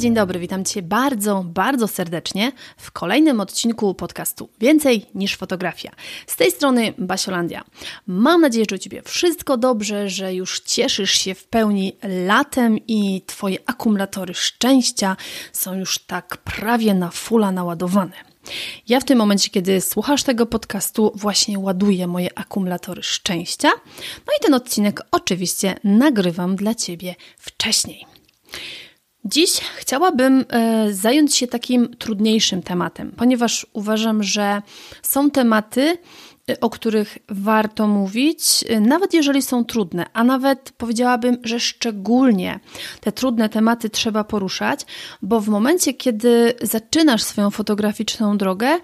Dzień dobry, witam Cię bardzo, bardzo serdecznie w kolejnym odcinku podcastu Więcej niż fotografia. Z tej strony Basiolandia. Mam nadzieję, że u Ciebie wszystko dobrze, że już cieszysz się w pełni latem i Twoje akumulatory szczęścia są już tak prawie na fulla naładowane. Ja w tym momencie, kiedy słuchasz tego podcastu, właśnie ładuję moje akumulatory szczęścia. No i ten odcinek oczywiście nagrywam dla Ciebie wcześniej. Dziś chciałabym zająć się takim trudniejszym tematem, ponieważ uważam, że są tematy, o których warto mówić, nawet jeżeli są trudne, a nawet powiedziałabym, że szczególnie te trudne tematy trzeba poruszać, bo w momencie, kiedy zaczynasz swoją fotograficzną drogę,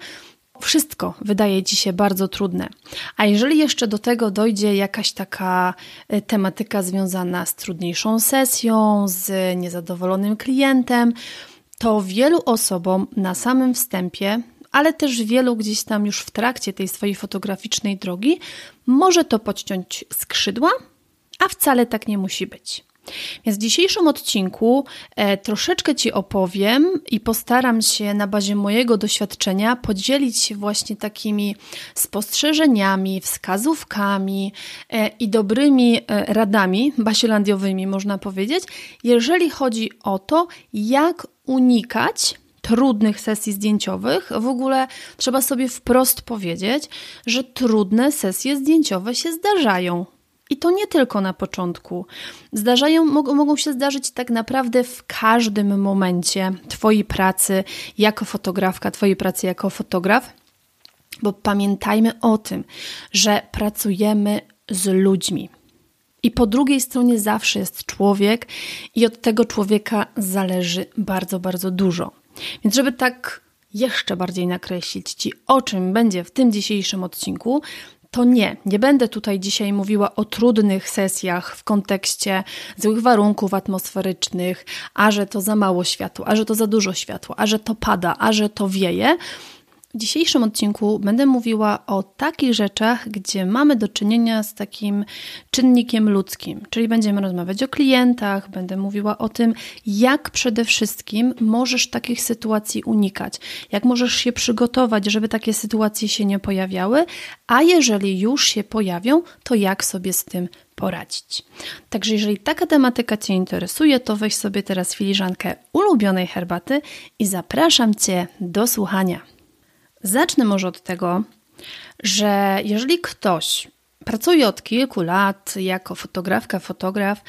wszystko wydaje Ci się bardzo trudne. A jeżeli jeszcze do tego dojdzie jakaś taka tematyka związana z trudniejszą sesją, z niezadowolonym klientem, to wielu osobom na samym wstępie, ale też wielu gdzieś tam już w trakcie tej swojej fotograficznej drogi, może to podciąć skrzydła, a wcale tak nie musi być. Więc w dzisiejszym odcinku troszeczkę Ci opowiem i postaram się na bazie mojego doświadczenia podzielić się właśnie takimi spostrzeżeniami, wskazówkami i dobrymi radami basielandiowymi, można powiedzieć, jeżeli chodzi o to, jak unikać trudnych sesji zdjęciowych. W ogóle trzeba sobie wprost powiedzieć, że trudne sesje zdjęciowe się zdarzają. I to nie tylko na początku. Mogą się zdarzyć tak naprawdę w każdym momencie Twojej pracy jako fotografka, Twojej pracy jako fotograf, bo pamiętajmy o tym, że pracujemy z ludźmi. I po drugiej stronie zawsze jest człowiek i od tego człowieka zależy bardzo, bardzo dużo. Więc żeby tak jeszcze bardziej nakreślić Ci, o czym będzie w tym dzisiejszym odcinku, to nie będę tutaj dzisiaj mówiła o trudnych sesjach w kontekście złych warunków atmosferycznych, a że to za mało światła, a że to za dużo światła, a że to pada, a że to wieje. W dzisiejszym odcinku będę mówiła o takich rzeczach, gdzie mamy do czynienia z takim czynnikiem ludzkim, czyli będziemy rozmawiać o klientach, będę mówiła o tym, jak przede wszystkim możesz takich sytuacji unikać, jak możesz się przygotować, żeby takie sytuacje się nie pojawiały, a jeżeli już się pojawią, to jak sobie z tym poradzić. Także jeżeli taka tematyka Cię interesuje, to weź sobie teraz filiżankę ulubionej herbaty i zapraszam Cię do słuchania. Zacznę może od tego, że jeżeli ktoś pracuje od kilku lat jako fotografka, fotograf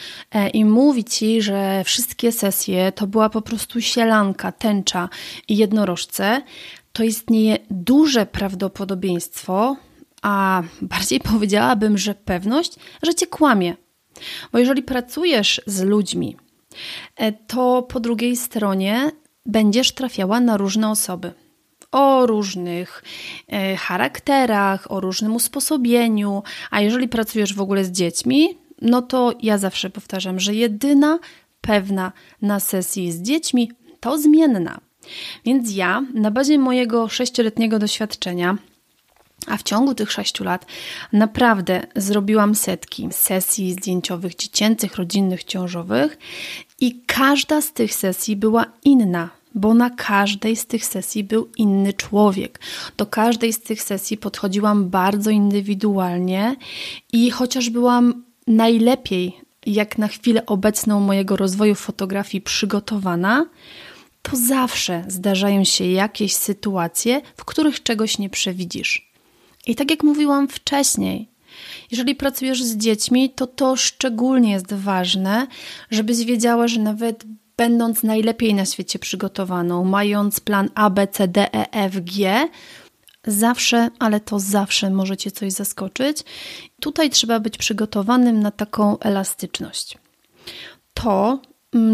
i mówi Ci, że wszystkie sesje to była po prostu sielanka, tęcza i jednorożce, to istnieje duże prawdopodobieństwo, a bardziej powiedziałabym, że pewność, że Cię kłamie. Bo jeżeli pracujesz z ludźmi, to po drugiej stronie będziesz trafiała na różne osoby. O różnych charakterach, o różnym usposobieniu, a jeżeli pracujesz w ogóle z dziećmi, no to ja zawsze powtarzam, że jedyna pewna na sesji z dziećmi to zmienna. Więc ja na bazie mojego 6-letniego doświadczenia, a w ciągu tych 6 lat naprawdę zrobiłam setki sesji zdjęciowych, dziecięcych, rodzinnych, ciążowych i każda z tych sesji była inna. Bo na każdej z tych sesji był inny człowiek. Do każdej z tych sesji podchodziłam bardzo indywidualnie i chociaż byłam najlepiej, jak na chwilę obecną mojego rozwoju fotografii przygotowana, to zawsze zdarzają się jakieś sytuacje, w których czegoś nie przewidzisz. I tak jak mówiłam wcześniej, Jeżeli pracujesz z dziećmi, to szczególnie jest ważne, żebyś wiedziała, że nawet będąc najlepiej na świecie przygotowaną, mając plan A, B, C, D, E, F, G, zawsze, ale to zawsze możecie coś zaskoczyć. Tutaj trzeba być przygotowanym na taką elastyczność. To,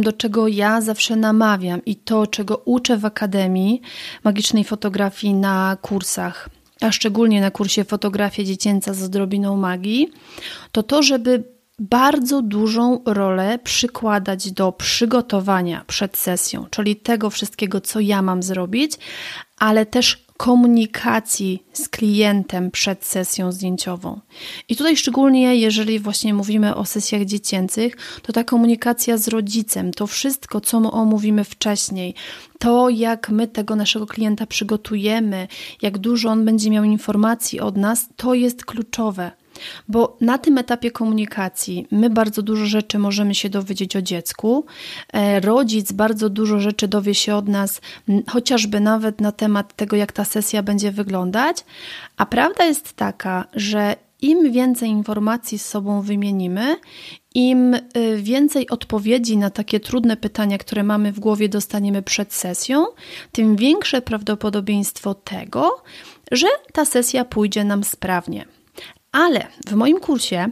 do czego ja zawsze namawiam i to, czego uczę w Akademii Magicznej Fotografii na kursach, a szczególnie na kursie Fotografia Dziecięca z Odrobiną Magii, to, żeby bardzo dużą rolę przykładać do przygotowania przed sesją, czyli tego wszystkiego, co ja mam zrobić, ale też komunikacji z klientem przed sesją zdjęciową. I tutaj szczególnie, jeżeli właśnie mówimy o sesjach dziecięcych, to ta komunikacja z rodzicem, to wszystko, co my omówimy wcześniej, to jak my tego naszego klienta przygotujemy, jak dużo on będzie miał informacji od nas, to jest kluczowe. Bo na tym etapie komunikacji my bardzo dużo rzeczy możemy się dowiedzieć o dziecku, rodzic bardzo dużo rzeczy dowie się od nas, chociażby nawet na temat tego, jak ta sesja będzie wyglądać, a prawda jest taka, że im więcej informacji z sobą wymienimy, im więcej odpowiedzi na takie trudne pytania, które mamy w głowie, dostaniemy przed sesją, tym większe prawdopodobieństwo tego, że ta sesja pójdzie nam sprawnie. Ale w moim kursie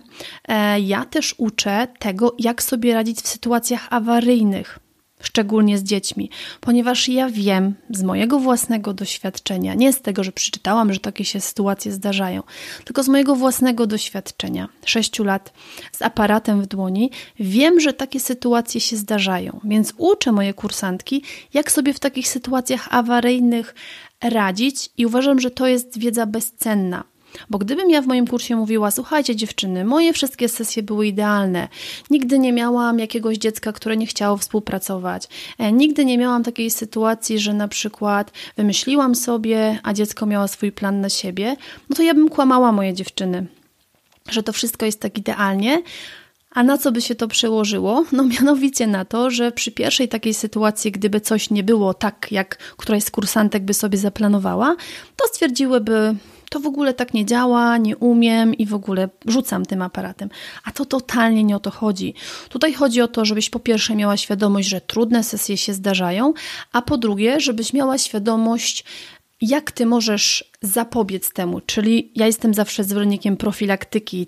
ja też uczę tego, jak sobie radzić w sytuacjach awaryjnych, szczególnie z dziećmi, ponieważ ja wiem z mojego własnego doświadczenia, nie z tego, że przeczytałam, że takie się sytuacje zdarzają, tylko z mojego własnego doświadczenia, 6 lat z aparatem w dłoni, wiem, że takie sytuacje się zdarzają, więc uczę moje kursantki, jak sobie w takich sytuacjach awaryjnych radzić i uważam, że to jest wiedza bezcenna. Bo gdybym ja w moim kursie mówiła, słuchajcie dziewczyny, moje wszystkie sesje były idealne, nigdy nie miałam jakiegoś dziecka, które nie chciało współpracować, nigdy nie miałam takiej sytuacji, że na przykład wymyśliłam sobie, a dziecko miało swój plan na siebie, no to ja bym kłamała moje dziewczyny, że to wszystko jest tak idealnie. A na co by się to przełożyło? No mianowicie na to, że przy pierwszej takiej sytuacji, gdyby coś nie było tak, jak któraś z kursantek by sobie zaplanowała, to stwierdziłyby, to w ogóle tak nie działa, nie umiem i w ogóle rzucam tym aparatem. A to totalnie nie o to chodzi. Tutaj chodzi o to, żebyś po pierwsze miała świadomość, że trudne sesje się zdarzają, a po drugie, żebyś miała świadomość, jak ty możesz zapobiec temu, czyli ja jestem zawsze zwolennikiem profilaktyki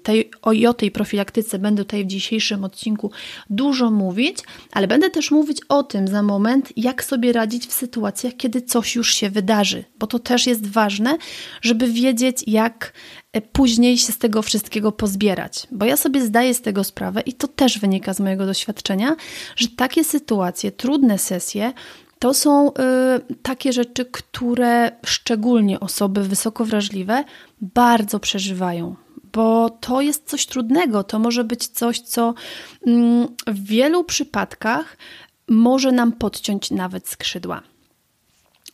i o tej profilaktyce będę tutaj w dzisiejszym odcinku dużo mówić, ale będę też mówić o tym za moment, jak sobie radzić w sytuacjach, kiedy coś już się wydarzy, bo to też jest ważne, żeby wiedzieć, jak później się z tego wszystkiego pozbierać, bo ja sobie zdaję z tego sprawę i to też wynika z mojego doświadczenia, że takie sytuacje, trudne sesje, to są takie rzeczy, które szczególnie osoby wysoko wrażliwe bardzo przeżywają, bo to jest coś trudnego, to może być coś, co w wielu przypadkach może nam podciąć nawet skrzydła.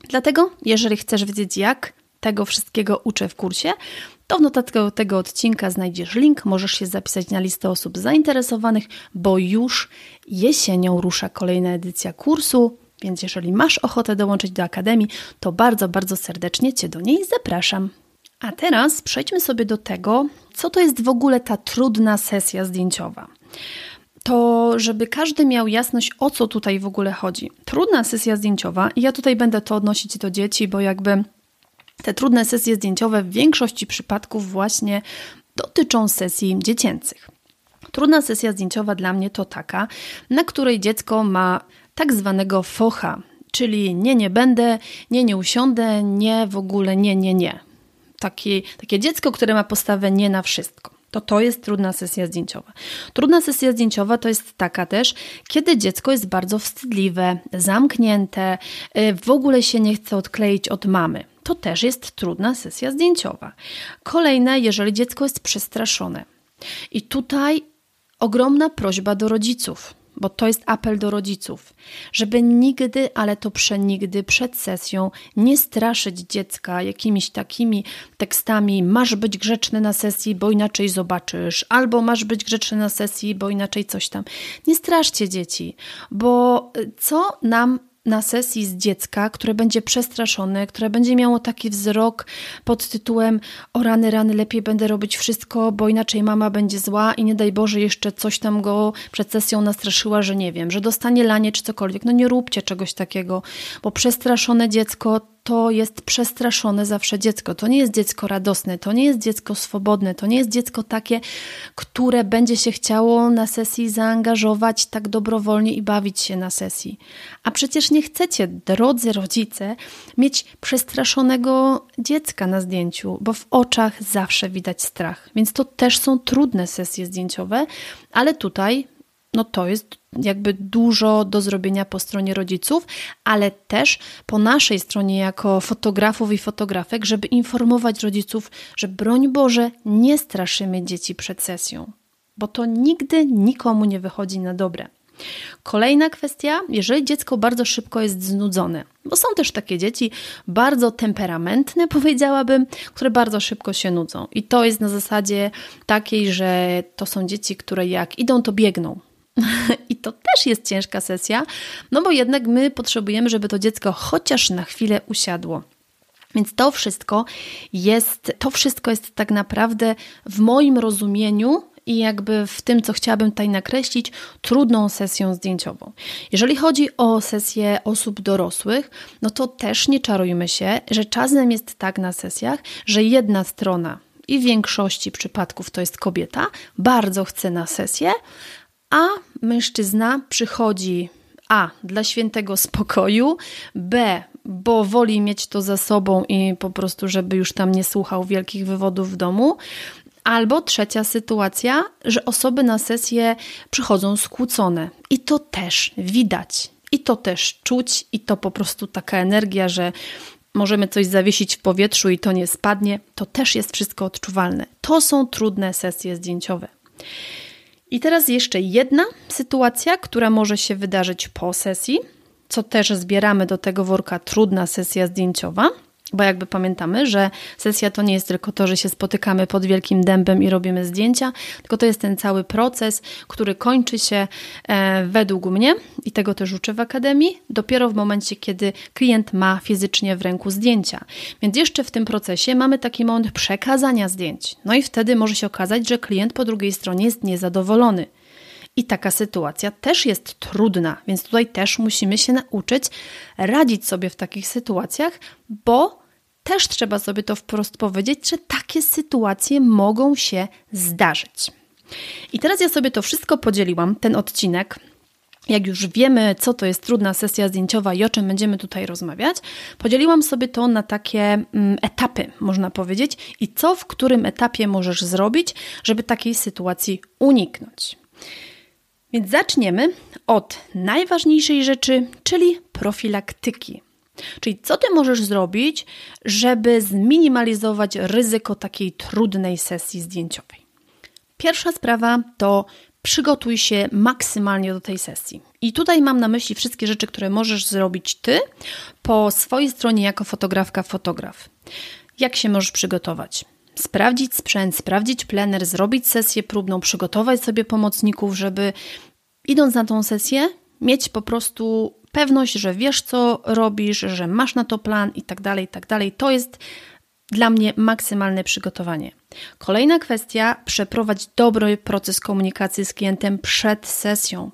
Dlatego, jeżeli chcesz wiedzieć, jak tego wszystkiego uczę w kursie, to w notatce do tego odcinka znajdziesz link, możesz się zapisać na listę osób zainteresowanych, bo już jesienią rusza kolejna edycja kursu. Więc jeżeli masz ochotę dołączyć do Akademii, to bardzo, bardzo serdecznie Cię do niej zapraszam. A teraz przejdźmy sobie do tego, co to jest w ogóle ta trudna sesja zdjęciowa. To, żeby każdy miał jasność, o co tutaj w ogóle chodzi. Trudna sesja zdjęciowa, i ja tutaj będę to odnosić do dzieci, bo jakby te trudne sesje zdjęciowe w większości przypadków właśnie dotyczą sesji dziecięcych. Trudna sesja zdjęciowa dla mnie to taka, na której dziecko ma tak zwanego focha, czyli nie będę, nie usiądę, nie w ogóle, nie. Takie dziecko, które ma postawę nie na wszystko. To jest trudna sesja zdjęciowa. Trudna sesja zdjęciowa to jest taka też, kiedy dziecko jest bardzo wstydliwe, zamknięte, w ogóle się nie chce odkleić od mamy. To też jest trudna sesja zdjęciowa. Kolejne, jeżeli dziecko jest przestraszone. I tutaj ogromna prośba do rodziców. Bo to jest apel do rodziców, żeby nigdy, ale to przenigdy przed sesją nie straszyć dziecka jakimiś takimi tekstami masz być grzeczny na sesji, bo inaczej zobaczysz, albo masz być grzeczny na sesji, bo inaczej coś tam. Nie straszcie dzieci, bo co nam na sesji z dziecka, które będzie przestraszone, które będzie miało taki wzrok pod tytułem o rany, rany, lepiej będę robić wszystko, bo inaczej mama będzie zła i nie daj Boże jeszcze coś tam go przed sesją nastraszyła, że nie wiem, że dostanie lanie czy cokolwiek. No nie róbcie czegoś takiego, bo przestraszone dziecko to jest przestraszone zawsze dziecko. To nie jest dziecko radosne, to nie jest dziecko swobodne, to nie jest dziecko takie, które będzie się chciało na sesji zaangażować tak dobrowolnie i bawić się na sesji. A przecież nie chcecie, drodzy rodzice, mieć przestraszonego dziecka na zdjęciu, bo w oczach zawsze widać strach. Więc to też są trudne sesje zdjęciowe, ale tutaj no to jest jakby dużo do zrobienia po stronie rodziców, ale też po naszej stronie jako fotografów i fotografek, żeby informować rodziców, że broń Boże nie straszymy dzieci przed sesją, bo to nigdy nikomu nie wychodzi na dobre. Kolejna kwestia, jeżeli dziecko bardzo szybko jest znudzone, bo są też takie dzieci bardzo temperamentne, powiedziałabym, które bardzo szybko się nudzą i to jest na zasadzie takiej, że to są dzieci, które jak idą, to biegną. I to też jest ciężka sesja, no bo jednak my potrzebujemy, żeby to dziecko chociaż na chwilę usiadło. Więc to wszystko jest tak naprawdę w moim rozumieniu i jakby w tym, co chciałabym tutaj nakreślić, trudną sesją zdjęciową. Jeżeli chodzi o sesję osób dorosłych, no to też nie czarujmy się, że czasem jest tak na sesjach, że jedna strona i w większości przypadków to jest kobieta, bardzo chce na sesję, a mężczyzna przychodzi A. dla świętego spokoju, B. bo woli mieć to za sobą i po prostu, żeby już tam nie słuchał wielkich wywodów w domu. Albo trzecia sytuacja, że osoby na sesję przychodzą skłócone i to też widać i to też czuć i to po prostu taka energia, że możemy coś zawiesić w powietrzu i to nie spadnie, to też jest wszystko odczuwalne. To są trudne sesje zdjęciowe. I teraz jeszcze jedna sytuacja, która może się wydarzyć po sesji, co też zbieramy do tego worka trudna sesja zdjęciowa, bo jakby pamiętamy, że sesja to nie jest tylko to, że się spotykamy pod wielkim dębem i robimy zdjęcia, tylko to jest ten cały proces, który kończy się według mnie i tego też uczę w Akademii, dopiero w momencie, kiedy klient ma fizycznie w ręku zdjęcia. Więc jeszcze w tym procesie mamy taki moment przekazania zdjęć. No i wtedy może się okazać, że klient po drugiej stronie jest niezadowolony. I taka sytuacja też jest trudna, więc tutaj też musimy się nauczyć radzić sobie w takich sytuacjach, bo też trzeba sobie to wprost powiedzieć, że takie sytuacje mogą się zdarzyć. I teraz ja sobie to wszystko podzieliłam, ten odcinek. Jak już wiemy, co to jest trudna sesja zdjęciowa i o czym będziemy tutaj rozmawiać, podzieliłam sobie to na takie etapy, można powiedzieć, i co w którym etapie możesz zrobić, żeby takiej sytuacji uniknąć. Więc zaczniemy od najważniejszej rzeczy, czyli profilaktyki. Czyli co ty możesz zrobić, żeby zminimalizować ryzyko takiej trudnej sesji zdjęciowej? Pierwsza sprawa to przygotuj się maksymalnie do tej sesji. I tutaj mam na myśli wszystkie rzeczy, które możesz zrobić ty po swojej stronie jako fotografka, fotograf. Jak się możesz przygotować? Sprawdzić sprzęt, sprawdzić plener, zrobić sesję próbną, przygotować sobie pomocników, żeby idąc na tą sesję mieć po prostu pewność, że wiesz co robisz, że masz na to plan i tak dalej, i tak dalej. To jest dla mnie maksymalne przygotowanie. Kolejna kwestia, przeprowadź dobry proces komunikacji z klientem przed sesją.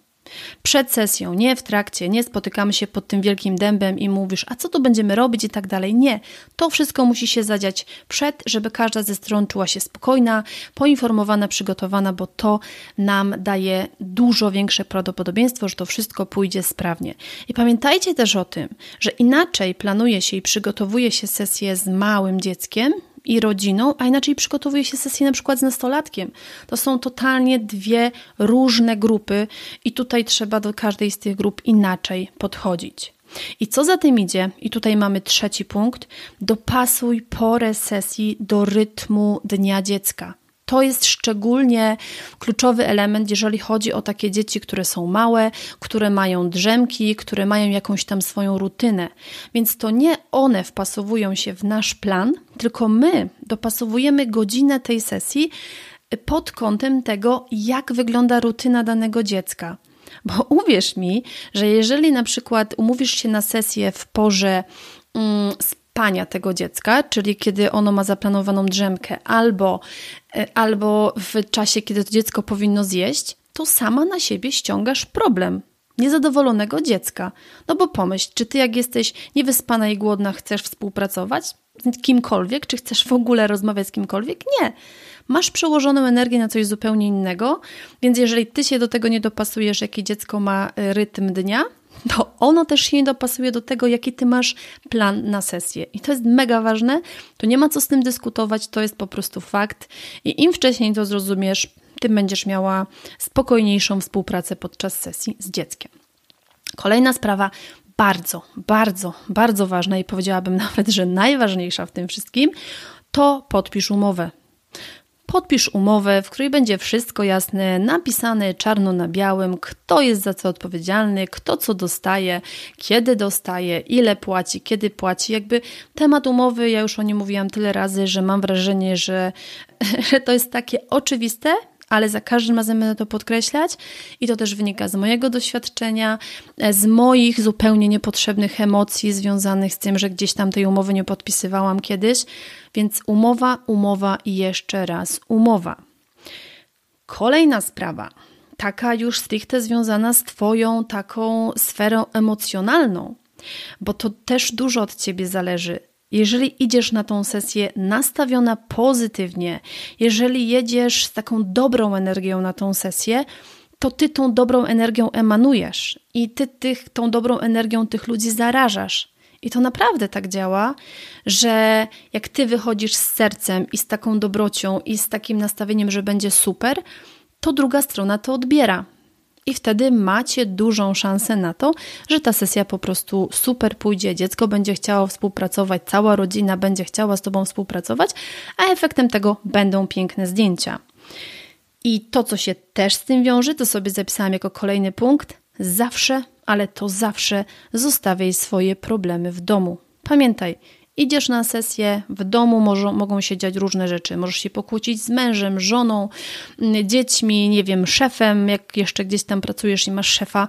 Przed sesją, nie w trakcie, nie spotykamy się pod tym wielkim dębem i mówisz, a co tu będziemy robić i tak dalej. Nie, to wszystko musi się zadziać przed, żeby każda ze stron czuła się spokojna, poinformowana, przygotowana, bo to nam daje dużo większe prawdopodobieństwo, że to wszystko pójdzie sprawnie. I pamiętajcie też o tym, że inaczej planuje się i przygotowuje się sesję z małym dzieckiem i rodziną, a inaczej przygotowuje się sesję na przykład z nastolatkiem. To są totalnie dwie różne grupy i tutaj trzeba do każdej z tych grup inaczej podchodzić. I co za tym idzie, i tutaj mamy trzeci punkt, dopasuj porę sesji do rytmu dnia dziecka. To jest szczególnie kluczowy element, jeżeli chodzi o takie dzieci, które są małe, które mają drzemki, które mają jakąś tam swoją rutynę. Więc to nie one wpasowują się w nasz plan, tylko my dopasowujemy godzinę tej sesji pod kątem tego, jak wygląda rutyna danego dziecka. Bo uwierz mi, że jeżeli na przykład umówisz się na sesję w porze spania tego dziecka, czyli kiedy ono ma zaplanowaną drzemkę albo w czasie, kiedy to dziecko powinno zjeść, to sama na siebie ściągasz problem niezadowolonego dziecka. No bo pomyśl, czy ty jak jesteś niewyspana i głodna chcesz współpracować z kimkolwiek, czy chcesz w ogóle rozmawiać z kimkolwiek? Nie. Masz przełożoną energię na coś zupełnie innego, więc jeżeli ty się do tego nie dopasujesz, jaki dziecko ma rytm dnia, to ono też się nie dopasuje do tego, jaki ty masz plan na sesję. I to jest mega ważne, to nie ma co z tym dyskutować, to jest po prostu fakt. I im wcześniej to zrozumiesz, tym będziesz miała spokojniejszą współpracę podczas sesji z dzieckiem. Kolejna sprawa, bardzo, bardzo, bardzo ważna i powiedziałabym nawet, że najważniejsza w tym wszystkim, to podpisz umowę. Podpisz umowę, w której będzie wszystko jasne, napisane czarno na białym, kto jest za co odpowiedzialny, kto co dostaje, kiedy dostaje, ile płaci, kiedy płaci. Jakby temat umowy, ja już o nim mówiłam tyle razy, że mam wrażenie, że to jest takie oczywiste, ale za każdym razem będę to podkreślać i to też wynika z mojego doświadczenia, z moich zupełnie niepotrzebnych emocji związanych z tym, że gdzieś tam tej umowy nie podpisywałam kiedyś, więc umowa, umowa i jeszcze raz umowa. Kolejna sprawa, taka już stricte związana z Twoją taką sferą emocjonalną, bo to też dużo od Ciebie zależy. Jeżeli idziesz na tą sesję nastawiona pozytywnie, jeżeli jedziesz z taką dobrą energią na tą sesję, to ty tą dobrą energią emanujesz i ty tą dobrą energią tych ludzi zarażasz. I to naprawdę tak działa, że jak ty wychodzisz z sercem i z taką dobrocią i z takim nastawieniem, że będzie super, to druga strona to odbiera. I wtedy macie dużą szansę na to, że ta sesja po prostu super pójdzie, dziecko będzie chciało współpracować, cała rodzina będzie chciała z Tobą współpracować, a efektem tego będą piękne zdjęcia. I to, co się też z tym wiąże, to sobie zapisałam jako kolejny punkt, zawsze, ale to zawsze zostawiaj swoje problemy w domu. Pamiętaj, idziesz na sesję, w domu mogą się dziać różne rzeczy. Możesz się pokłócić z mężem, żoną, dziećmi, nie wiem, szefem, jak jeszcze gdzieś tam pracujesz i masz szefa,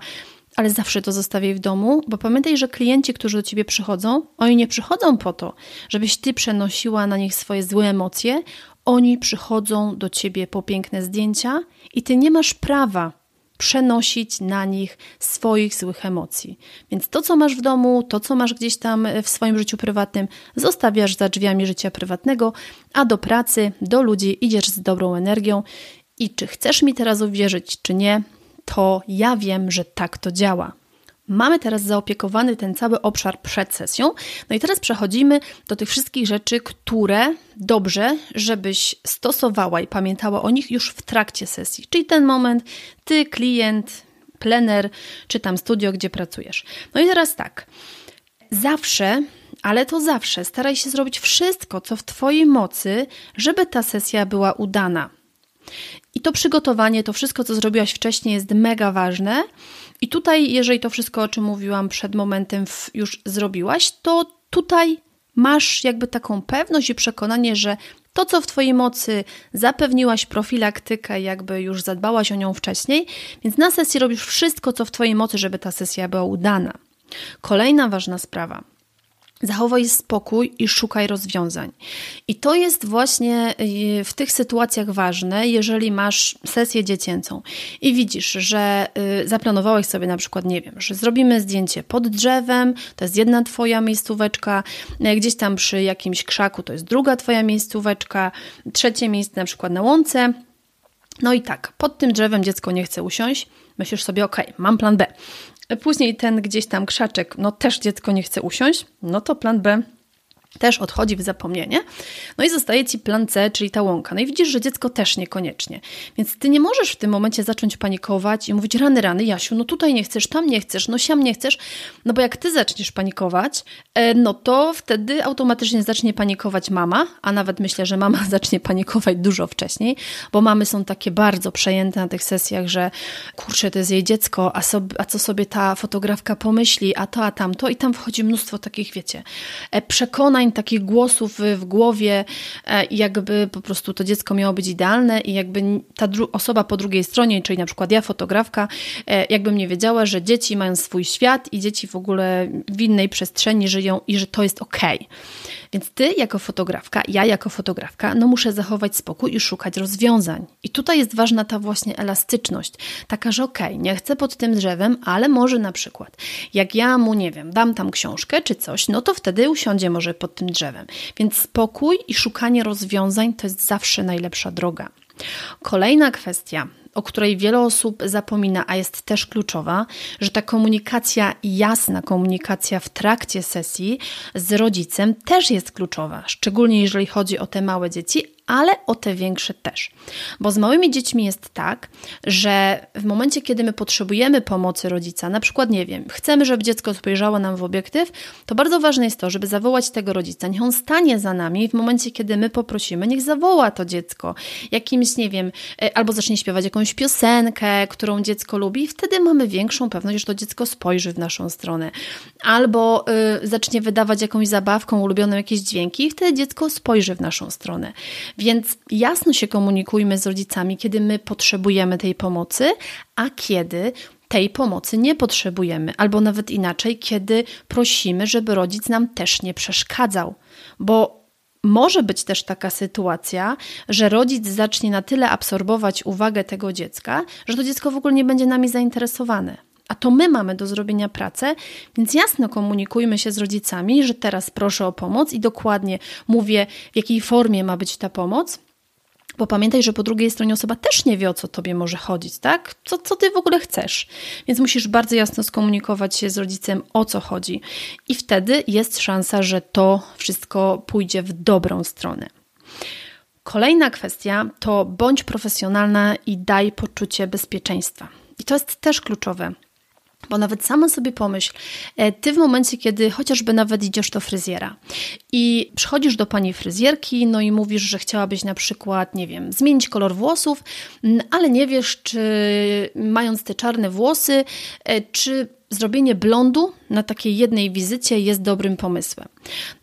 ale zawsze to zostawiaj w domu, bo pamiętaj, że klienci, którzy do Ciebie przychodzą, oni nie przychodzą po to, żebyś Ty przenosiła na nich swoje złe emocje, oni przychodzą do Ciebie po piękne zdjęcia i Ty nie masz prawa przenosić na nich swoich złych emocji. Więc to, co masz w domu, to, co masz gdzieś tam w swoim życiu prywatnym, zostawiasz za drzwiami życia prywatnego, a do pracy, do ludzi idziesz z dobrą energią i czy chcesz mi teraz uwierzyć, czy nie, to ja wiem, że tak to działa. Mamy teraz zaopiekowany ten cały obszar przed sesją. No i teraz przechodzimy do tych wszystkich rzeczy, które dobrze, żebyś stosowała i pamiętała o nich już w trakcie sesji. Czyli ten moment, ty, klient, plener, czy tam studio, gdzie pracujesz. No i teraz tak, zawsze, ale to zawsze staraj się zrobić wszystko, co w Twojej mocy, żeby ta sesja była udana. I to przygotowanie, to wszystko, co zrobiłaś wcześniej, jest mega ważne. I tutaj, jeżeli to wszystko, o czym mówiłam przed momentem, już zrobiłaś, to tutaj masz jakby taką pewność i przekonanie, że to, co w Twojej mocy, zapewniłaś profilaktykę, jakby już zadbałaś o nią wcześniej, więc na sesji robisz wszystko, co w Twojej mocy, żeby ta sesja była udana. Kolejna ważna sprawa. Zachowaj spokój i szukaj rozwiązań. I to jest właśnie w tych sytuacjach ważne, jeżeli masz sesję dziecięcą i widzisz, że zaplanowałeś sobie na przykład, nie wiem, że zrobimy zdjęcie pod drzewem, to jest jedna Twoja miejscóweczka, gdzieś tam przy jakimś krzaku to jest druga Twoja miejscóweczka, trzecie miejsce na przykład na łące. No i tak, pod tym drzewem dziecko nie chce usiąść, myślisz sobie, okej, mam plan B. Później ten gdzieś tam krzaczek, no też dziecko nie chce usiąść, no to plan B też odchodzi w zapomnienie. No i zostaje Ci plan C, czyli ta łąka. No i widzisz, że dziecko też niekoniecznie. Więc Ty nie możesz w tym momencie zacząć panikować i mówić, rany, Jasiu, no tutaj nie chcesz, tam nie chcesz, no siam nie chcesz. No bo jak Ty zaczniesz panikować, no to wtedy automatycznie zacznie panikować mama, a nawet myślę, że mama zacznie panikować dużo wcześniej, bo mamy są takie bardzo przejęte na tych sesjach, że kurczę, to jest jej dziecko, a co sobie ta fotografka pomyśli, a to, a tamto. I tam wchodzi mnóstwo takich, przekonań marzeń, takich głosów w głowie, jakby po prostu to dziecko miało być idealne i jakby ta osoba po drugiej stronie, czyli na przykład ja, fotografka, jakbym nie wiedziała, że dzieci mają swój świat i dzieci w ogóle w innej przestrzeni żyją i że to jest okej. Więc ty jako fotografka, ja jako fotografka, no muszę zachować spokój i szukać rozwiązań. I tutaj jest ważna ta właśnie elastyczność. Taka, że okej, nie chcę pod tym drzewem, ale może na przykład, jak ja mu, nie wiem, dam tam książkę czy coś, no to wtedy usiądzie może pod tym drzewem. Więc spokój i szukanie rozwiązań to jest zawsze najlepsza droga. Kolejna kwestia, o której wiele osób zapomina, a jest też kluczowa, że ta komunikacja jasna, komunikacja w trakcie sesji z rodzicem też jest kluczowa, szczególnie jeżeli chodzi o te małe dzieci, ale o te większe też. Bo z małymi dziećmi jest tak, że w momencie, kiedy my potrzebujemy pomocy rodzica, na przykład, nie wiem, chcemy, żeby dziecko spojrzało nam w obiektyw, to bardzo ważne jest to, żeby zawołać tego rodzica. Niech on stanie za nami w momencie, kiedy my poprosimy, niech zawoła to dziecko jakimś, nie wiem, albo zacznie śpiewać jakąś piosenkę, którą dziecko lubi, i wtedy mamy większą pewność, że to dziecko spojrzy w naszą stronę. Albo zacznie wydawać jakąś zabawką, ulubioną jakieś dźwięki i wtedy dziecko spojrzy w naszą stronę. Więc jasno się komunikujmy z rodzicami, kiedy my potrzebujemy tej pomocy, a kiedy tej pomocy nie potrzebujemy. Albo nawet inaczej, kiedy prosimy, żeby rodzic nam też nie przeszkadzał. Bo może być też taka sytuacja, że rodzic zacznie na tyle absorbować uwagę tego dziecka, że to dziecko w ogóle nie będzie nami zainteresowane. A to my mamy do zrobienia pracę, więc jasno komunikujmy się z rodzicami, że teraz proszę o pomoc i dokładnie mówię, w jakiej formie ma być ta pomoc, bo pamiętaj, że po drugiej stronie osoba też nie wie, o co tobie może chodzić, tak? Co ty w ogóle chcesz? Więc musisz bardzo jasno skomunikować się z rodzicem, o co chodzi. I wtedy jest szansa, że to wszystko pójdzie w dobrą stronę. Kolejna kwestia to bądź profesjonalna i daj poczucie bezpieczeństwa. I to jest też kluczowe. Bo nawet sama sobie pomyśl, ty w momencie, kiedy chociażby nawet idziesz do fryzjera i przychodzisz do pani fryzjerki, no i mówisz, że chciałabyś na przykład, nie wiem, zmienić kolor włosów, ale nie wiesz, czy mając te czarne włosy, czy zrobienie blondu na takiej jednej wizycie jest dobrym pomysłem.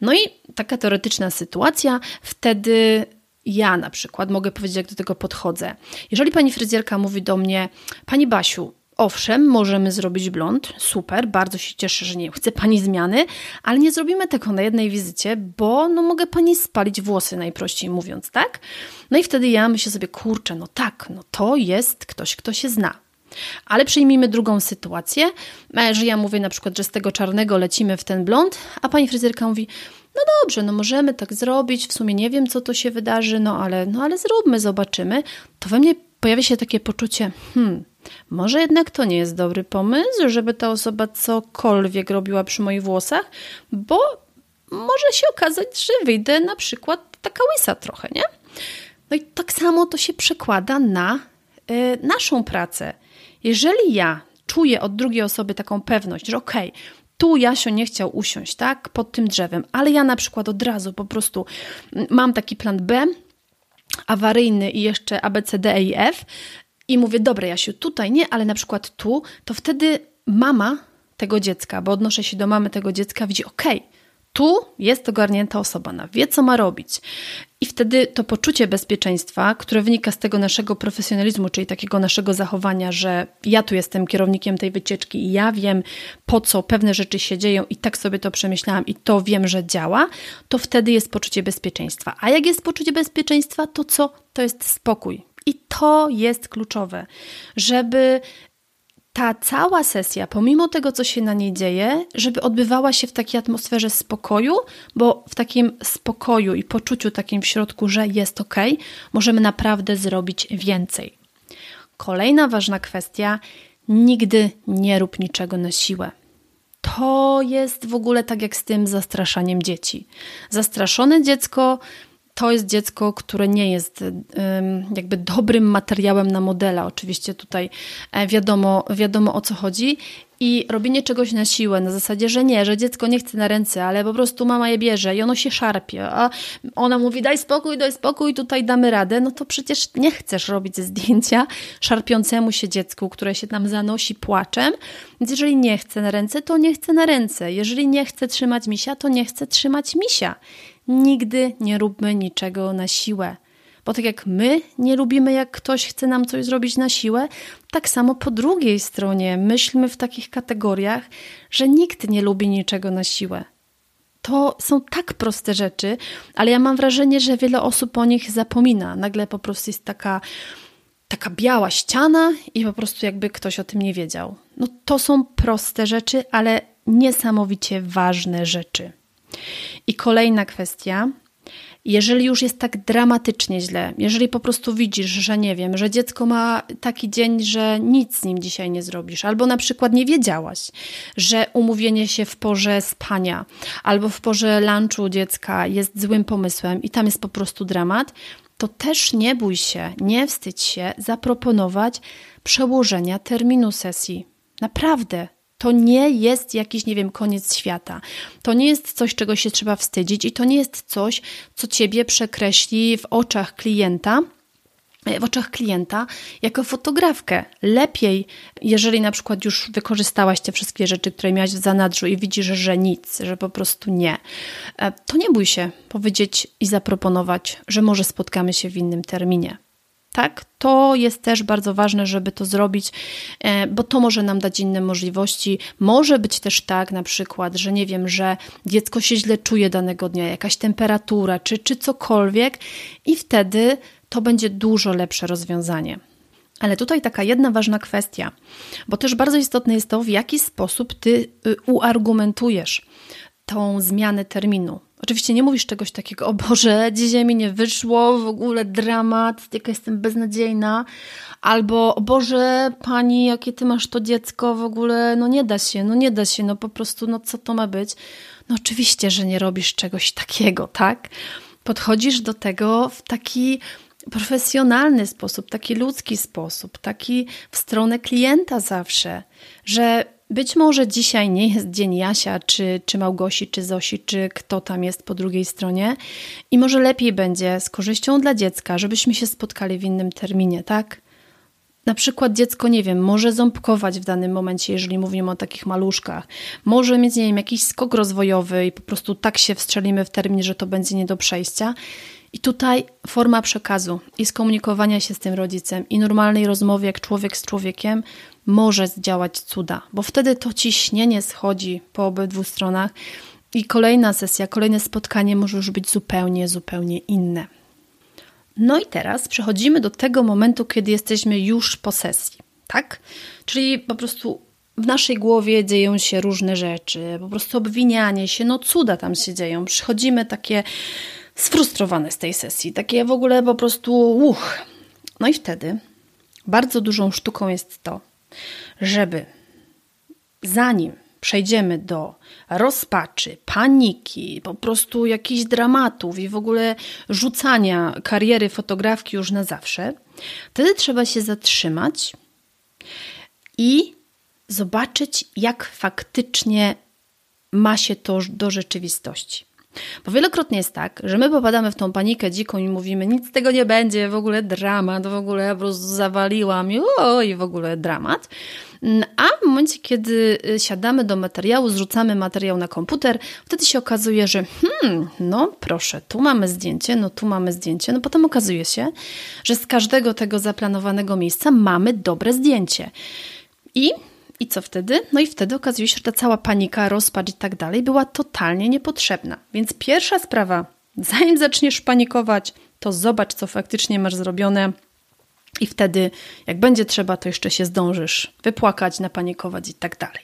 No i taka teoretyczna sytuacja, wtedy ja na przykład mogę powiedzieć, jak do tego podchodzę. Jeżeli pani fryzjerka mówi do mnie, pani Basiu, owszem, możemy zrobić blond, super, bardzo się cieszę, że nie chce pani zmiany, ale nie zrobimy tego na jednej wizycie, bo no mogę pani spalić włosy, najprościej mówiąc, tak? No i wtedy ja myślę sobie, kurczę, no tak, no to jest ktoś, kto się zna. Ale przyjmijmy drugą sytuację, że ja mówię na przykład, że z tego czarnego lecimy w ten blond, a pani fryzjerka mówi, no dobrze, no możemy tak zrobić, w sumie nie wiem, co to się wydarzy, no ale zróbmy, zobaczymy. To we mnie pojawia się takie poczucie, może jednak to nie jest dobry pomysł, żeby ta osoba cokolwiek robiła przy moich włosach, bo może się okazać, że wyjdę na przykład taka łysa trochę, nie? No i tak samo to się przekłada na naszą pracę. Jeżeli ja czuję od drugiej osoby taką pewność, że okej, tu Jasio nie chciał usiąść, tak, pod tym drzewem, ale ja na przykład od razu po prostu mam taki plan B, awaryjny i jeszcze A, B, C, D, E i F i mówię, dobra Jasiu, tutaj nie, ale na przykład tu, to wtedy mama tego dziecka, bo odnoszę się do mamy tego dziecka, widzi, tu jest ogarnięta osoba, ona wie, co ma robić. I wtedy to poczucie bezpieczeństwa, które wynika z tego naszego profesjonalizmu, czyli takiego naszego zachowania, że ja tu jestem kierownikiem tej wycieczki i ja wiem, po co pewne rzeczy się dzieją i tak sobie to przemyślałam i to wiem, że działa, to wtedy jest poczucie bezpieczeństwa. A jak jest poczucie bezpieczeństwa, to co? To jest spokój. I to jest kluczowe, żeby ta cała sesja, pomimo tego, co się na niej dzieje, żeby odbywała się w takiej atmosferze spokoju, bo w takim spokoju i poczuciu takim w środku, że jest okej, możemy naprawdę zrobić więcej. Kolejna ważna kwestia, nigdy nie rób niczego na siłę. To jest w ogóle tak jak z tym zastraszaniem dzieci. Zastraszone dziecko to jest dziecko, które nie jest jakby dobrym materiałem na modela. Oczywiście tutaj wiadomo o co chodzi. I robienie czegoś na siłę, na zasadzie, że dziecko nie chce na ręce, ale po prostu mama je bierze i ono się szarpie, a ona mówi daj spokój, tutaj damy radę, no to przecież nie chcesz robić zdjęcia szarpiącemu się dziecku, które się tam zanosi płaczem, więc jeżeli nie chce na ręce, to nie chce na ręce, jeżeli nie chce trzymać misia, to nie chce trzymać misia. Nigdy nie róbmy niczego na siłę. Bo tak jak my nie lubimy, jak ktoś chce nam coś zrobić na siłę, tak samo po drugiej stronie myślmy w takich kategoriach, że nikt nie lubi niczego na siłę. To są tak proste rzeczy, ale ja mam wrażenie, że wiele osób o nich zapomina. Nagle po prostu jest taka biała ściana i po prostu jakby ktoś o tym nie wiedział. No to są proste rzeczy, ale niesamowicie ważne rzeczy. I kolejna kwestia. Jeżeli już jest tak dramatycznie źle, jeżeli po prostu widzisz, że nie wiem, że dziecko ma taki dzień, że nic z nim dzisiaj nie zrobisz, albo na przykład nie wiedziałaś, że umówienie się w porze spania albo w porze lunchu dziecka jest złym pomysłem i tam jest po prostu dramat, to też nie bój się, nie wstydź się zaproponować przełożenia terminu sesji. Naprawdę. To nie jest jakiś, nie wiem, koniec świata. To nie jest coś, czego się trzeba wstydzić i to nie jest coś, co ciebie przekreśli w oczach klienta jako fotografkę. Lepiej, jeżeli na przykład już wykorzystałaś te wszystkie rzeczy, które miałaś w zanadrzu i widzisz, że nic, że po prostu nie, to nie bój się powiedzieć i zaproponować, że może spotkamy się w innym terminie. Tak? To jest też bardzo ważne, żeby to zrobić, bo to może nam dać inne możliwości. Może być też tak na przykład, że nie wiem, że dziecko się źle czuje danego dnia, jakaś temperatura czy cokolwiek i wtedy to będzie dużo lepsze rozwiązanie. Ale tutaj taka jedna ważna kwestia, bo też bardzo istotne jest to, w jaki sposób ty uargumentujesz tą zmianę terminu. Oczywiście nie mówisz czegoś takiego, o Boże, dzisiaj mi nie wyszło, w ogóle dramat, jaka jestem beznadziejna, albo o Boże, Pani, jakie Ty masz to dziecko, w ogóle, no nie da się, no po prostu, no co to ma być? No oczywiście, że nie robisz czegoś takiego, tak? Podchodzisz do tego w taki profesjonalny sposób, taki ludzki sposób, taki w stronę klienta zawsze, że być może dzisiaj nie jest dzień Jasia, czy Małgosi, czy Zosi, czy kto tam jest po drugiej stronie i może lepiej będzie z korzyścią dla dziecka, żebyśmy się spotkali w innym terminie, tak? Na przykład dziecko, nie wiem, może ząbkować w danym momencie, jeżeli mówimy o takich maluszkach. Może mieć, nie wiem, jakiś skok rozwojowy i po prostu tak się wstrzelimy w termin, że to będzie nie do przejścia. I tutaj forma przekazu i skomunikowania się z tym rodzicem i normalnej rozmowy jak człowiek z człowiekiem może zdziałać cuda, bo wtedy to ciśnienie schodzi po obydwu stronach i kolejna sesja, kolejne spotkanie może już być zupełnie, zupełnie inne. No i teraz przechodzimy do tego momentu, kiedy jesteśmy już po sesji, tak? Czyli po prostu w naszej głowie dzieją się różne rzeczy, po prostu obwinianie się, no cuda tam się dzieją. Przychodzimy takie sfrustrowane z tej sesji, takie w ogóle po prostu łuch. No i wtedy bardzo dużą sztuką jest to, żeby zanim przejdziemy do rozpaczy, paniki, po prostu jakichś dramatów i w ogóle rzucania kariery fotografki już na zawsze, wtedy trzeba się zatrzymać i zobaczyć, jak faktycznie ma się to do rzeczywistości. Bo wielokrotnie jest tak, że my popadamy w tą panikę dziką i mówimy, nic z tego nie będzie, w ogóle dramat, w ogóle po prostu zawaliłam i w ogóle dramat. A w momencie, kiedy siadamy do materiału, zrzucamy materiał na komputer, wtedy się okazuje, że no proszę, tu mamy zdjęcie, no potem okazuje się, że z każdego tego zaplanowanego miejsca mamy dobre zdjęcie. I co wtedy? No i wtedy okazuje się, że ta cała panika, rozpacz i tak dalej była totalnie niepotrzebna. Więc pierwsza sprawa, zanim zaczniesz panikować, to zobacz, co faktycznie masz zrobione i wtedy, jak będzie trzeba, to jeszcze się zdążysz wypłakać, napanikować i tak dalej.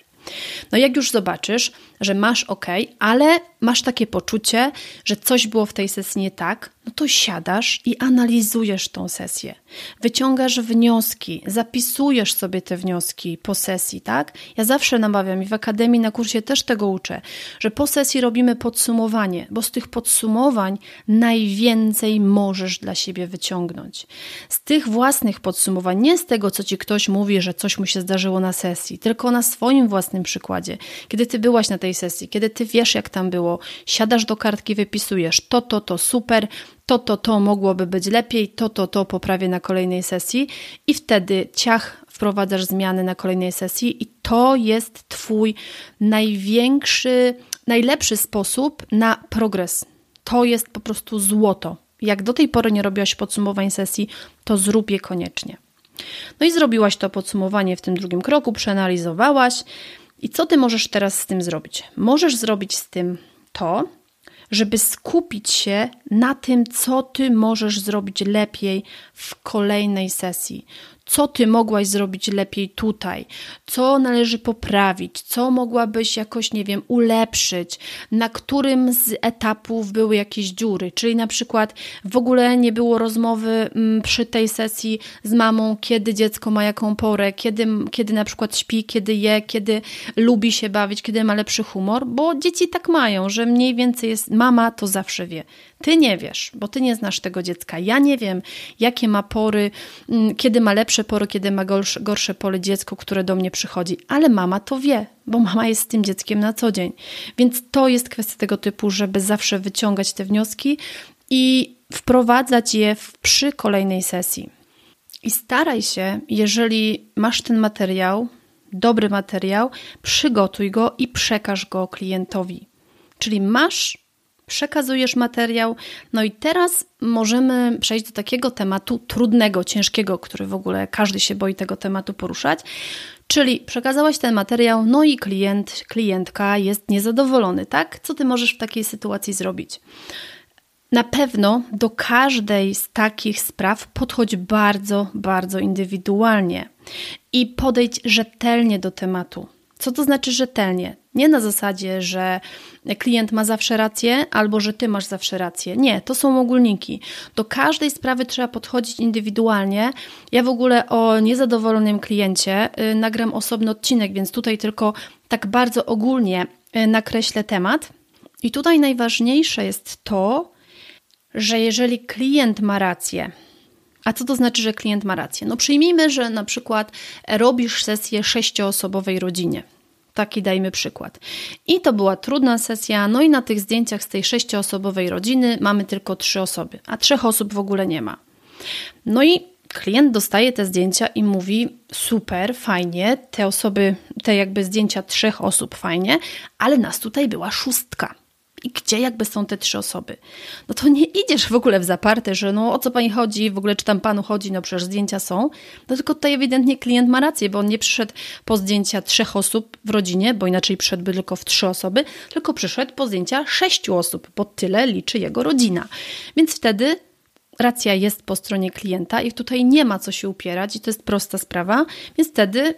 No jak już zobaczysz, że masz ok, ale masz takie poczucie, że coś było w tej sesji nie tak, no to siadasz i analizujesz tą sesję. Wyciągasz wnioski, zapisujesz sobie te wnioski po sesji, tak? Ja zawsze namawiam i w Akademii na kursie też tego uczę, że po sesji robimy podsumowanie, bo z tych podsumowań najwięcej możesz dla siebie wyciągnąć. Z tych własnych podsumowań, nie z tego, co ci ktoś mówi, że coś mu się zdarzyło na sesji, tylko na swoim własnym przykładzie. Kiedy ty byłaś na tej sesji, kiedy ty wiesz, jak tam było, siadasz do kartki, wypisujesz to, super, to mogłoby być lepiej, to poprawię na kolejnej sesji i wtedy ciach, wprowadzasz zmiany na kolejnej sesji i to jest twój najlepszy sposób na progres. To jest po prostu złoto. Jak do tej pory nie robiłaś podsumowań sesji, to zrób je koniecznie. No i zrobiłaś to podsumowanie w tym drugim kroku, przeanalizowałaś i co ty możesz teraz z tym zrobić? Możesz zrobić z tym to, żeby skupić się na tym, co ty możesz zrobić lepiej w kolejnej sesji. Co ty mogłaś zrobić lepiej tutaj? Co należy poprawić? Co mogłabyś jakoś, ulepszyć? Na którym z etapów były jakieś dziury? Czyli na przykład w ogóle nie było rozmowy przy tej sesji z mamą, kiedy dziecko ma jaką porę, kiedy na przykład śpi, kiedy je, kiedy lubi się bawić, kiedy ma lepszy humor, bo dzieci tak mają, że mniej więcej jest, mama to zawsze wie. Ty nie wiesz, bo ty nie znasz tego dziecka. Ja nie wiem, jakie ma pory, kiedy ma lepsze pory, kiedy ma gorsze pory dziecko, które do mnie przychodzi. Ale mama to wie, bo mama jest z tym dzieckiem na co dzień. Więc to jest kwestia tego typu, żeby zawsze wyciągać te wnioski i wprowadzać je przy kolejnej sesji. I staraj się, jeżeli masz ten materiał, dobry materiał, przygotuj go i przekaż go klientowi. Czyli przekazujesz materiał, no i teraz możemy przejść do takiego tematu trudnego, ciężkiego, który w ogóle każdy się boi tego tematu poruszać, czyli przekazałaś ten materiał, no i klientka jest niezadowolony, tak? Co ty możesz w takiej sytuacji zrobić? Na pewno do każdej z takich spraw podchodź bardzo, bardzo indywidualnie i podejdź rzetelnie do tematu. Co to znaczy rzetelnie? Nie na zasadzie, że klient ma zawsze rację albo że ty masz zawsze rację. Nie, to są ogólniki. Do każdej sprawy trzeba podchodzić indywidualnie. Ja w ogóle o niezadowolonym kliencie nagram osobny odcinek, więc tutaj tylko tak bardzo ogólnie nakreślę temat. I tutaj najważniejsze jest to, że jeżeli klient ma rację. A co to znaczy, że klient ma rację? No przyjmijmy, że na przykład robisz sesję 6-osobowej rodzinie. Taki dajmy przykład. I to była trudna sesja, no i na tych zdjęciach z tej 6-osobowej rodziny mamy tylko 3 osoby, a 3 osób w ogóle nie ma. No i klient dostaje te zdjęcia i mówi super, fajnie, te zdjęcia 3 osób fajnie, ale nas tutaj była 6. I gdzie są te 3 osoby? No to nie idziesz w ogóle w zaparte, że o co pani chodzi, w ogóle czy tam panu chodzi, no przecież zdjęcia są. No tylko tutaj ewidentnie klient ma rację, bo on nie przyszedł po zdjęcia 3 osób w rodzinie, bo inaczej przyszedłby tylko w 3 osoby, tylko przyszedł po zdjęcia 6 osób, bo tyle liczy jego rodzina. Więc wtedy racja jest po stronie klienta i tutaj nie ma co się upierać i to jest prosta sprawa, więc wtedy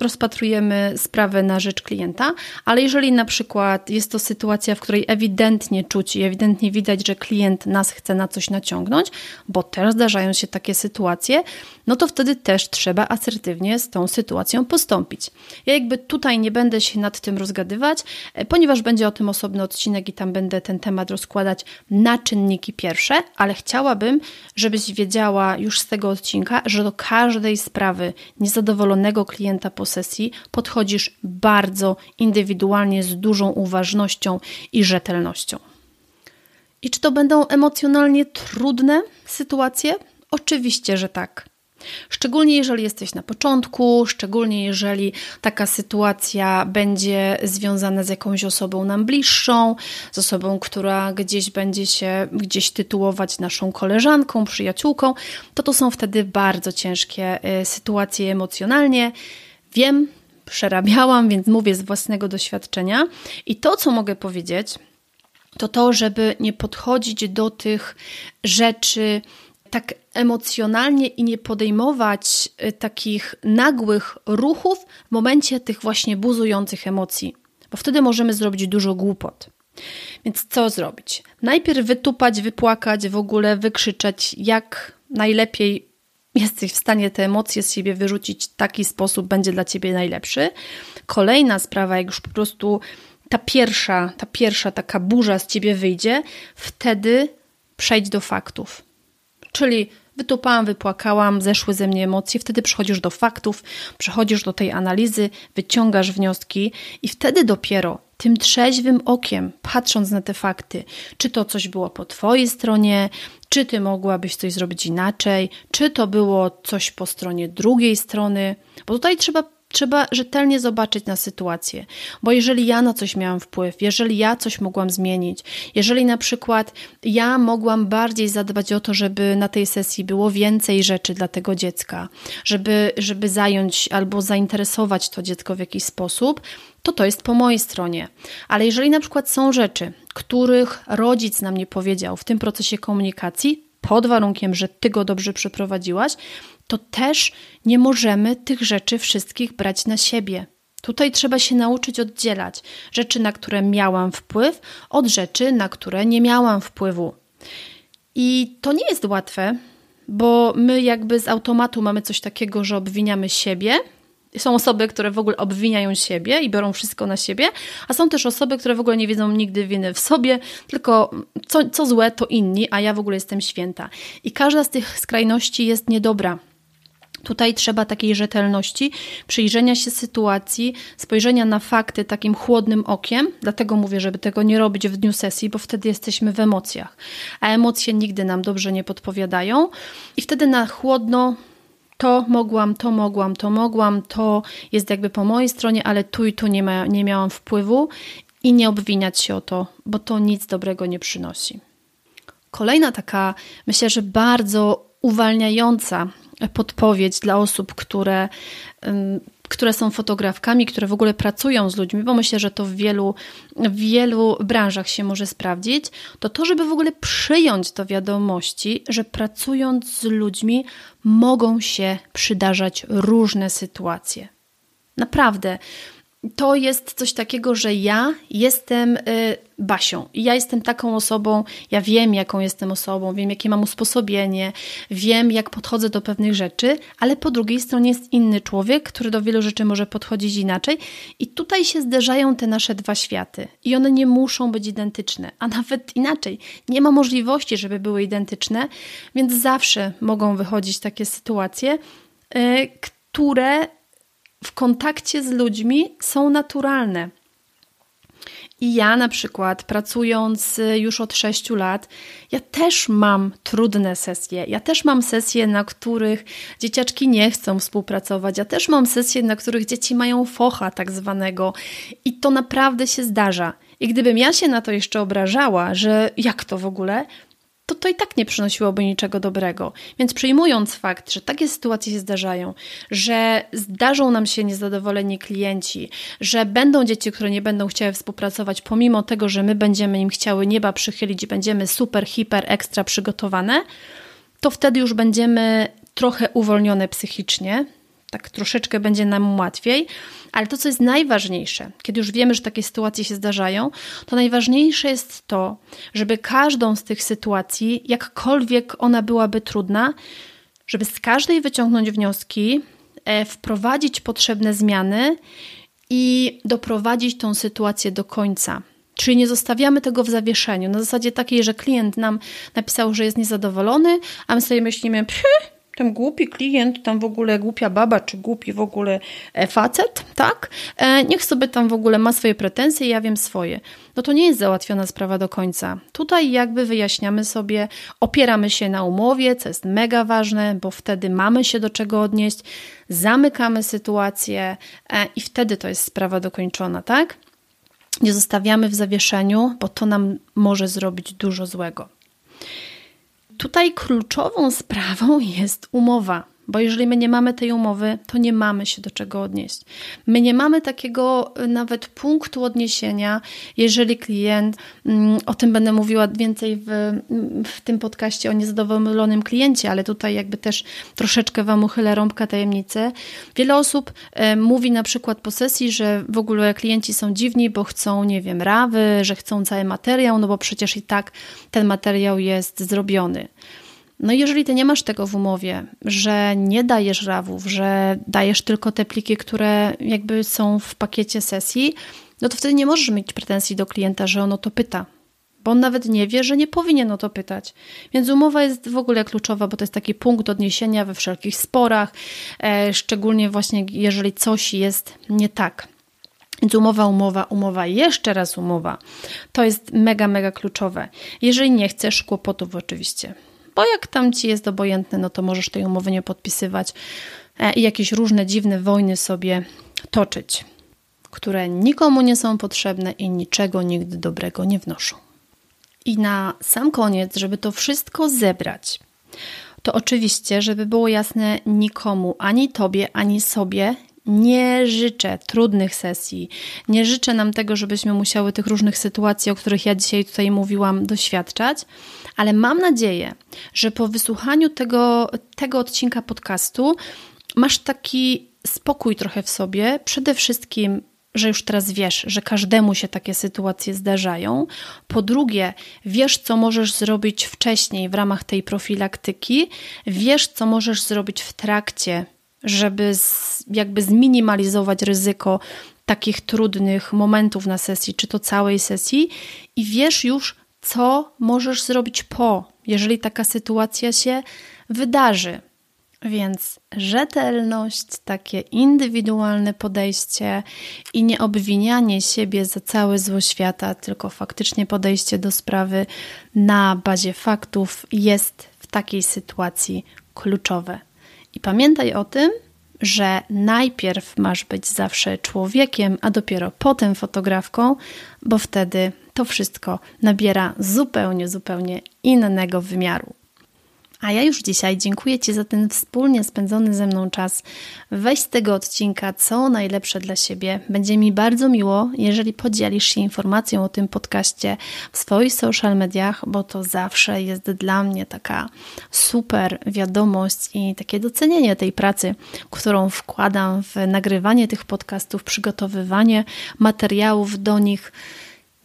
rozpatrujemy sprawę na rzecz klienta, ale jeżeli na przykład jest to sytuacja, w której ewidentnie czuć i ewidentnie widać, że klient nas chce na coś naciągnąć, bo też zdarzają się takie sytuacje, no to wtedy też trzeba asertywnie z tą sytuacją postąpić. Ja tutaj nie będę się nad tym rozgadywać, ponieważ będzie o tym osobny odcinek i tam będę ten temat rozkładać na czynniki pierwsze, ale chciałabym, żebyś wiedziała już z tego odcinka, że do każdej sprawy niezadowolonego klienta po sesji podchodzisz bardzo indywidualnie, z dużą uważnością i rzetelnością. I czy to będą emocjonalnie trudne sytuacje? Oczywiście, że tak. Szczególnie jeżeli jesteś na początku, szczególnie jeżeli taka sytuacja będzie związana z jakąś osobą nam bliższą, z osobą, która gdzieś będzie się tytułować naszą koleżanką, przyjaciółką, to są wtedy bardzo ciężkie sytuacje emocjonalnie. Wiem, przerabiałam, więc mówię z własnego doświadczenia i to, co mogę powiedzieć, to żeby nie podchodzić do tych rzeczy tak emocjonalnie i nie podejmować takich nagłych ruchów w momencie tych właśnie buzujących emocji, bo wtedy możemy zrobić dużo głupot. Więc co zrobić? Najpierw wytupać, wypłakać, w ogóle wykrzyczeć, jak najlepiej jesteś w stanie te emocje z siebie wyrzucić, taki sposób będzie dla ciebie najlepszy. Kolejna sprawa, jak już po prostu ta pierwsza taka burza z ciebie wyjdzie, wtedy przejdź do faktów. Czyli wytupałam, wypłakałam, zeszły ze mnie emocje, wtedy przychodzisz do faktów, przychodzisz do tej analizy, wyciągasz wnioski i wtedy dopiero tym trzeźwym okiem, patrząc na te fakty, czy to coś było po twojej stronie, czy ty mogłabyś coś zrobić inaczej, czy to było coś po stronie drugiej strony, bo tutaj trzeba rzetelnie zobaczyć na sytuację, bo jeżeli ja na coś miałam wpływ, jeżeli ja coś mogłam zmienić, jeżeli na przykład ja mogłam bardziej zadbać o to, żeby na tej sesji było więcej rzeczy dla tego dziecka, żeby zająć albo zainteresować to dziecko w jakiś sposób, to jest po mojej stronie. Ale jeżeli na przykład są rzeczy, których rodzic nam nie powiedział w tym procesie komunikacji, pod warunkiem, że ty go dobrze przeprowadziłaś, to też nie możemy tych rzeczy wszystkich brać na siebie. Tutaj trzeba się nauczyć oddzielać rzeczy, na które miałam wpływ, od rzeczy, na które nie miałam wpływu. I to nie jest łatwe, bo my jakby z automatu mamy coś takiego, że obwiniamy siebie. Są osoby, które w ogóle obwiniają siebie i biorą wszystko na siebie, a są też osoby, które w ogóle nie wiedzą nigdy winy w sobie, tylko co złe to inni, a ja w ogóle jestem święta. I każda z tych skrajności jest niedobra. Tutaj trzeba takiej rzetelności, przyjrzenia się sytuacji, spojrzenia na fakty takim chłodnym okiem. Dlatego mówię, żeby tego nie robić w dniu sesji, bo wtedy jesteśmy w emocjach, a emocje nigdy nam dobrze nie podpowiadają i wtedy na chłodno to mogłam, to jest jakby po mojej stronie, ale tu i tu nie miałam wpływu i nie obwiniać się o to, bo to nic dobrego nie przynosi. Kolejna taka, myślę, że bardzo uwalniająca podpowiedź dla osób, które są fotografkami, które w ogóle pracują z ludźmi, bo myślę, że to w wielu branżach się może sprawdzić, to żeby w ogóle przyjąć do wiadomości, że pracując z ludźmi mogą się przydarzać różne sytuacje. Naprawdę. To jest coś takiego, że ja jestem Basią i ja jestem taką osobą, ja wiem jaką jestem osobą, wiem jakie mam usposobienie, wiem jak podchodzę do pewnych rzeczy, ale po drugiej stronie jest inny człowiek, który do wielu rzeczy może podchodzić inaczej i tutaj się zderzają te nasze dwa światy i one nie muszą być identyczne, a nawet inaczej, nie ma możliwości, żeby były identyczne, więc zawsze mogą wychodzić takie sytuacje, które w kontakcie z ludźmi są naturalne. I ja na przykład pracując już od 6 lat, ja też mam trudne sesje. Ja też mam sesje, na których dzieciaczki nie chcą współpracować. Ja też mam sesje, na których dzieci mają focha tak zwanego. I to naprawdę się zdarza. I gdybym ja się na to jeszcze obrażała, że jak to w ogóle, to i tak nie przynosiłoby niczego dobrego. Więc przyjmując fakt, że takie sytuacje się zdarzają, że zdarzą nam się niezadowoleni klienci, że będą dzieci, które nie będą chciały współpracować, pomimo tego, że my będziemy im chciały nieba przychylić, będziemy super, hiper, ekstra przygotowane, to wtedy już będziemy trochę uwolnione psychicznie, tak troszeczkę będzie nam łatwiej, ale to, co jest najważniejsze, kiedy już wiemy, że takie sytuacje się zdarzają, to najważniejsze jest to, żeby każdą z tych sytuacji, jakkolwiek ona byłaby trudna, żeby z każdej wyciągnąć wnioski, wprowadzić potrzebne zmiany i doprowadzić tą sytuację do końca. Czyli nie zostawiamy tego w zawieszeniu, na zasadzie takiej, że klient nam napisał, że jest niezadowolony, a my sobie myślimy, ten głupi klient, tam w ogóle głupia baba, czy głupi w ogóle facet, tak? Niech sobie tam w ogóle ma swoje pretensje, ja wiem swoje. No to nie jest załatwiona sprawa do końca. Tutaj jakby wyjaśniamy sobie, opieramy się na umowie, co jest mega ważne, bo wtedy mamy się do czego odnieść, zamykamy sytuację i wtedy to jest sprawa dokończona, tak? Nie zostawiamy w zawieszeniu, bo to nam może zrobić dużo złego. Tutaj kluczową sprawą jest umowa. Bo jeżeli my nie mamy tej umowy, to nie mamy się do czego odnieść. My nie mamy takiego nawet punktu odniesienia, jeżeli klient, o tym będę mówiła więcej w tym podcaście o niezadowolonym kliencie, ale tutaj jakby też troszeczkę Wam uchylę rąbka tajemnicy. Wiele osób mówi na przykład po sesji, że w ogóle klienci są dziwni, bo chcą, nie wiem, rawy, że chcą cały materiał, no bo przecież i tak ten materiał jest zrobiony. No jeżeli ty nie masz tego w umowie, że nie dajesz rawów, że dajesz tylko te pliki, które jakby są w pakiecie sesji, no to wtedy nie możesz mieć pretensji do klienta, że on o to pyta, bo on nawet nie wie, że nie powinien o to pytać. Więc umowa jest w ogóle kluczowa, bo to jest taki punkt odniesienia we wszelkich sporach, szczególnie właśnie jeżeli coś jest nie tak. Więc umowa, jeszcze raz umowa. To jest mega, mega kluczowe. Jeżeli nie chcesz kłopotów oczywiście. Bo jak tam ci jest obojętne, no to możesz tej umowy nie podpisywać i jakieś różne dziwne wojny sobie toczyć, które nikomu nie są potrzebne i niczego nigdy dobrego nie wnoszą. I na sam koniec, żeby to wszystko zebrać, to oczywiście, żeby było jasne, nikomu, ani tobie, ani sobie nie życzę trudnych sesji, nie życzę nam tego, żebyśmy musiały tych różnych sytuacji, o których ja dzisiaj tutaj mówiłam, doświadczać, ale mam nadzieję, że po wysłuchaniu tego odcinka podcastu masz taki spokój trochę w sobie, przede wszystkim, że już teraz wiesz, że każdemu się takie sytuacje zdarzają. Po drugie, wiesz, co możesz zrobić wcześniej w ramach tej profilaktyki, wiesz, co możesz zrobić w trakcie, żeby jakby zminimalizować ryzyko takich trudnych momentów na sesji, czy to całej sesji i wiesz już, co możesz zrobić jeżeli taka sytuacja się wydarzy. Więc rzetelność, takie indywidualne podejście i nie obwinianie siebie za całe zło świata, tylko faktycznie podejście do sprawy na bazie faktów jest w takiej sytuacji kluczowe. I pamiętaj o tym, że najpierw masz być zawsze człowiekiem, a dopiero potem fotografką, bo wtedy to wszystko nabiera zupełnie, zupełnie innego wymiaru. A ja już dzisiaj dziękuję Ci za ten wspólnie spędzony ze mną czas. Weź z tego odcinka co najlepsze dla siebie. Będzie mi bardzo miło, jeżeli podzielisz się informacją o tym podcaście w swoich social mediach, bo to zawsze jest dla mnie taka super wiadomość i takie docenienie tej pracy, którą wkładam w nagrywanie tych podcastów, przygotowywanie materiałów do nich.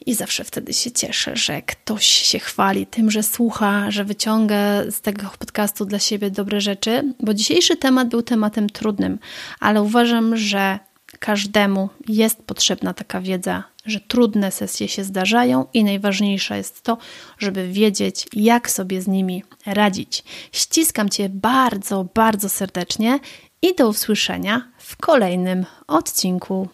I zawsze wtedy się cieszę, że ktoś się chwali tym, że słucha, że wyciąga z tego podcastu dla siebie dobre rzeczy, bo dzisiejszy temat był tematem trudnym, ale uważam, że każdemu jest potrzebna taka wiedza, że trudne sesje się zdarzają i najważniejsze jest to, żeby wiedzieć, jak sobie z nimi radzić. Ściskam Cię bardzo, bardzo serdecznie i do usłyszenia w kolejnym odcinku.